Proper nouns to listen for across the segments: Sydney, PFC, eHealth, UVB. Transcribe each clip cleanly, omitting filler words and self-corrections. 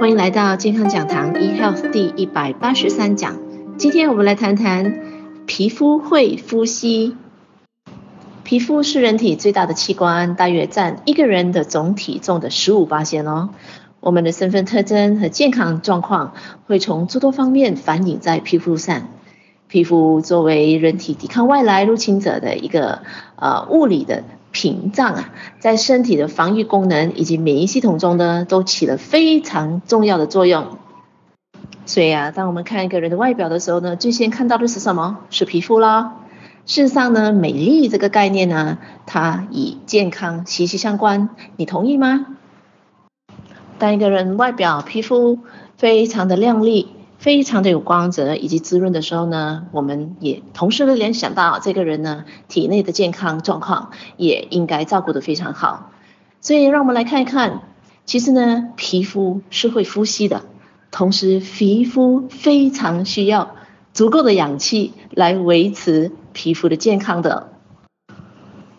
欢迎来到健康讲堂 eHealth 第183讲。今天我们来谈谈皮肤会呼吸。皮肤是人体最大的器官，大约占一个人的总体重的 15% 哦。我们的身份特征和健康状况会从诸多方面反映在皮肤上。皮肤作为人体抵抗外来入侵者的一个物理的屏障在身体的防御功能以及免疫系统中呢，都起了非常重要的作用。所以当我们看一个人的外表的时候呢，最先看到的是什么？是皮肤啦。事实上呢，美丽这个概念呢，它与健康息息相关，你同意吗？当一个人外表皮肤非常的亮丽，非常的有光泽以及滋润的时候呢，我们也同时的联想到这个人呢体内的健康状况也应该照顾得非常好。所以让我们来看一看，其实呢皮肤是会呼吸的，同时皮肤非常需要足够的氧气来维持皮肤的健康的。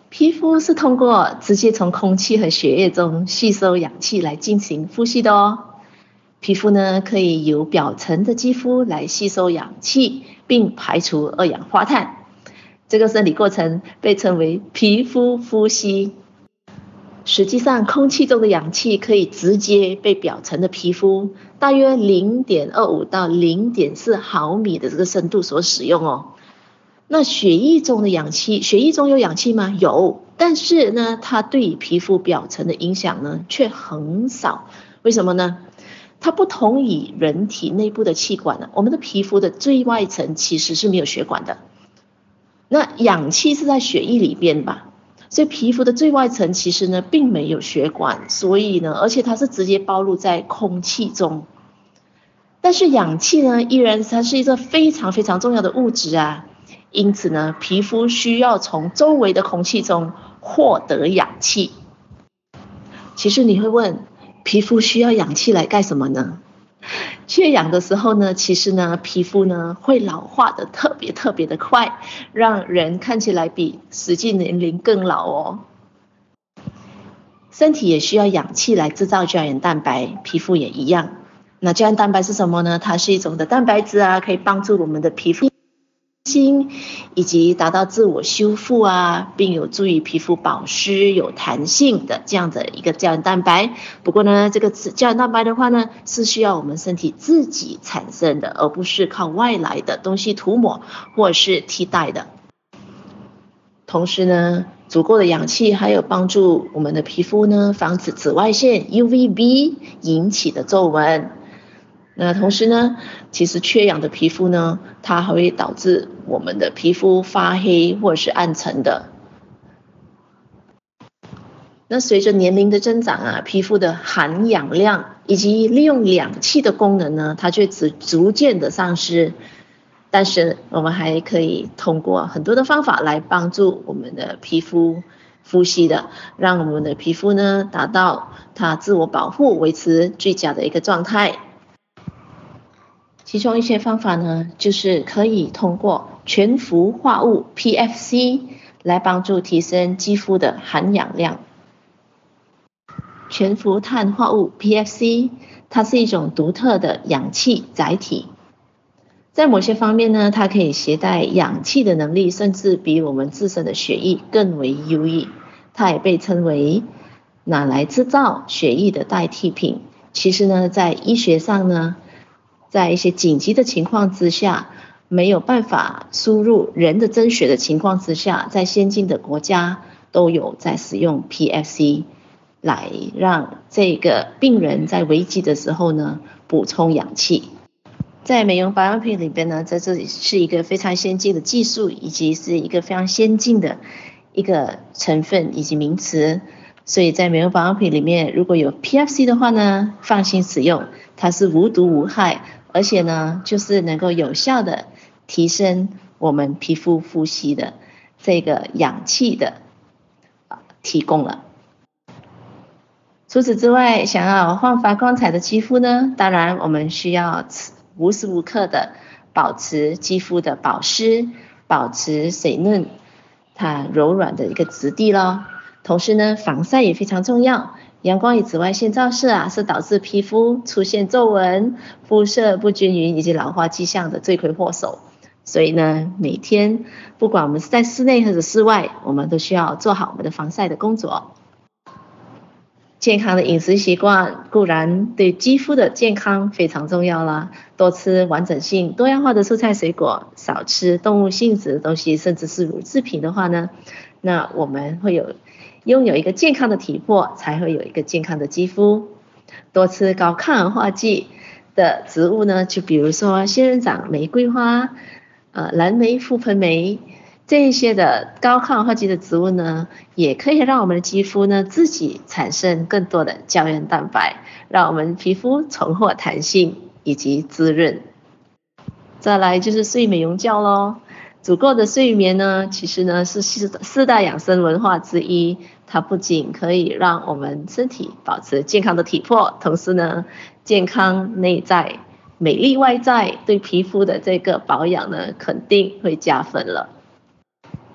皮肤是通过直接从空气和血液中吸收氧气来进行呼吸的哦。皮肤呢可以由表层的肌肤来吸收氧气并排除二氧化碳，这个生理过程被称为皮肤呼吸。实际上空气中的氧气可以直接被表层的皮肤大约 0.25 到 0.4 毫米的这个深度所使用哦。那血液中有氧气吗？有，但是呢它对于皮肤表层的影响呢却很少。为什么呢？它不同于人体内部的气管，我们的皮肤的最外层其实是没有血管的。那氧气是在血液里边吧，所以皮肤的最外层其实呢并没有血管，所以呢而且它是直接暴露在空气中。但是氧气呢依然它是一个非常非常重要的物质啊，因此呢皮肤需要从周围的空气中获得氧气。其实你会问，皮肤需要氧气来干什么呢？缺氧的时候呢，其实呢，皮肤呢会老化的特别的快，让人看起来比实际年龄更老哦。身体也需要氧气来制造胶原蛋白，皮肤也一样。那胶原蛋白是什么呢？它是一种的蛋白质啊，可以帮助我们的皮肤新以及达到自我修复啊，并有助于皮肤保湿有弹性的这样的一个胶原蛋白。不过呢这个胶原蛋白的话呢是需要我们身体自己产生的，而不是靠外来的东西涂抹或是替代的。同时呢足够的氧气还有帮助我们的皮肤呢防止紫外线 UVB 引起的皱纹。那同时呢其实缺氧的皮肤呢它还会导致我们的皮肤发黑或者是暗沉的。那随着年龄的增长啊，皮肤的含氧量以及利用氧气的功能呢它却逐渐的丧失。但是我们还可以通过很多的方法来帮助我们的皮肤呼吸的，让我们的皮肤呢达到它自我保护维持最佳的一个状态。其中一些方法呢就是可以通过全氟化物 PFC 来帮助提升肌肤的含氧量。全氟碳化物 PFC 它是一种独特的氧气载体，在某些方面呢它可以携带氧气的能力甚至比我们自身的血液更为优异，它也被称为拿来制造血液的代替品。其实呢在医学上呢在一些紧急的情况之下，没有办法输入人的真血的情况之下，在先进的国家都有在使用 PFC 来让这个病人在危急的时候呢补充氧气。在美容保养品里边呢，在这里是一个非常先进的技术以及是一个非常先进的一个成分以及名词，所以在美容保养品里面如果有 PFC 的话呢放心使用，它是无毒无害，而且呢就是能够有效的提升我们皮肤呼吸的这个氧气的提供了。除此之外，想要焕发光彩的肌肤呢，当然我们需要无时无刻的保持肌肤的保湿，保持水嫩它柔软的一个质地咯。同时呢防晒也非常重要，阳光与紫外线照射啊，是导致皮肤出现皱纹、肤色不均匀以及老化迹象的罪魁祸首。所以呢，每天不管我们是在室内或者室外，我们都需要做好我们的防晒的工作。健康的饮食习惯固然对肌肤的健康非常重要啦，多吃完整性多样化的蔬菜水果，少吃动物性质的东西，甚至是乳制品的话呢，那我们会拥有一个健康的体魄，才会有一个健康的肌肤。多吃高抗氧化剂的植物呢，就比如说仙人掌、玫瑰花、蓝莓、覆盆莓这一些的高抗氧化剂的植物呢，也可以让我们的肌肤呢自己产生更多的胶原蛋白，让我们皮肤重获弹性以及滋润。再来就是睡美容觉咯。足够的睡眠呢，其实呢是四大养生文化之一，它不仅可以让我们身体保持健康的体魄，同时呢健康内在、美丽外在，对皮肤的这个保养呢肯定会加分了。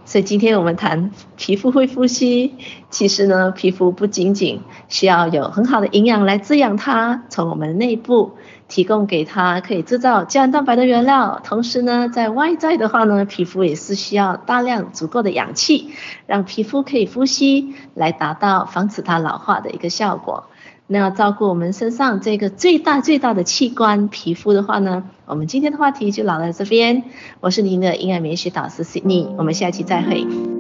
所以今天我们谈皮肤会呼吸，其实呢皮肤不仅仅需要有很好的营养来滋养它，从我们内部提供给它可以制造胶原蛋白的原料，同时呢在外在的话呢，皮肤也是需要大量足够的氧气，让皮肤可以呼吸，来达到防止它老化的一个效果。那要照顾我们身上这个最大的器官皮肤的话呢，我们今天的话题就聊到这边。我是您的营养美学导师 Sydney， 我们下期再会。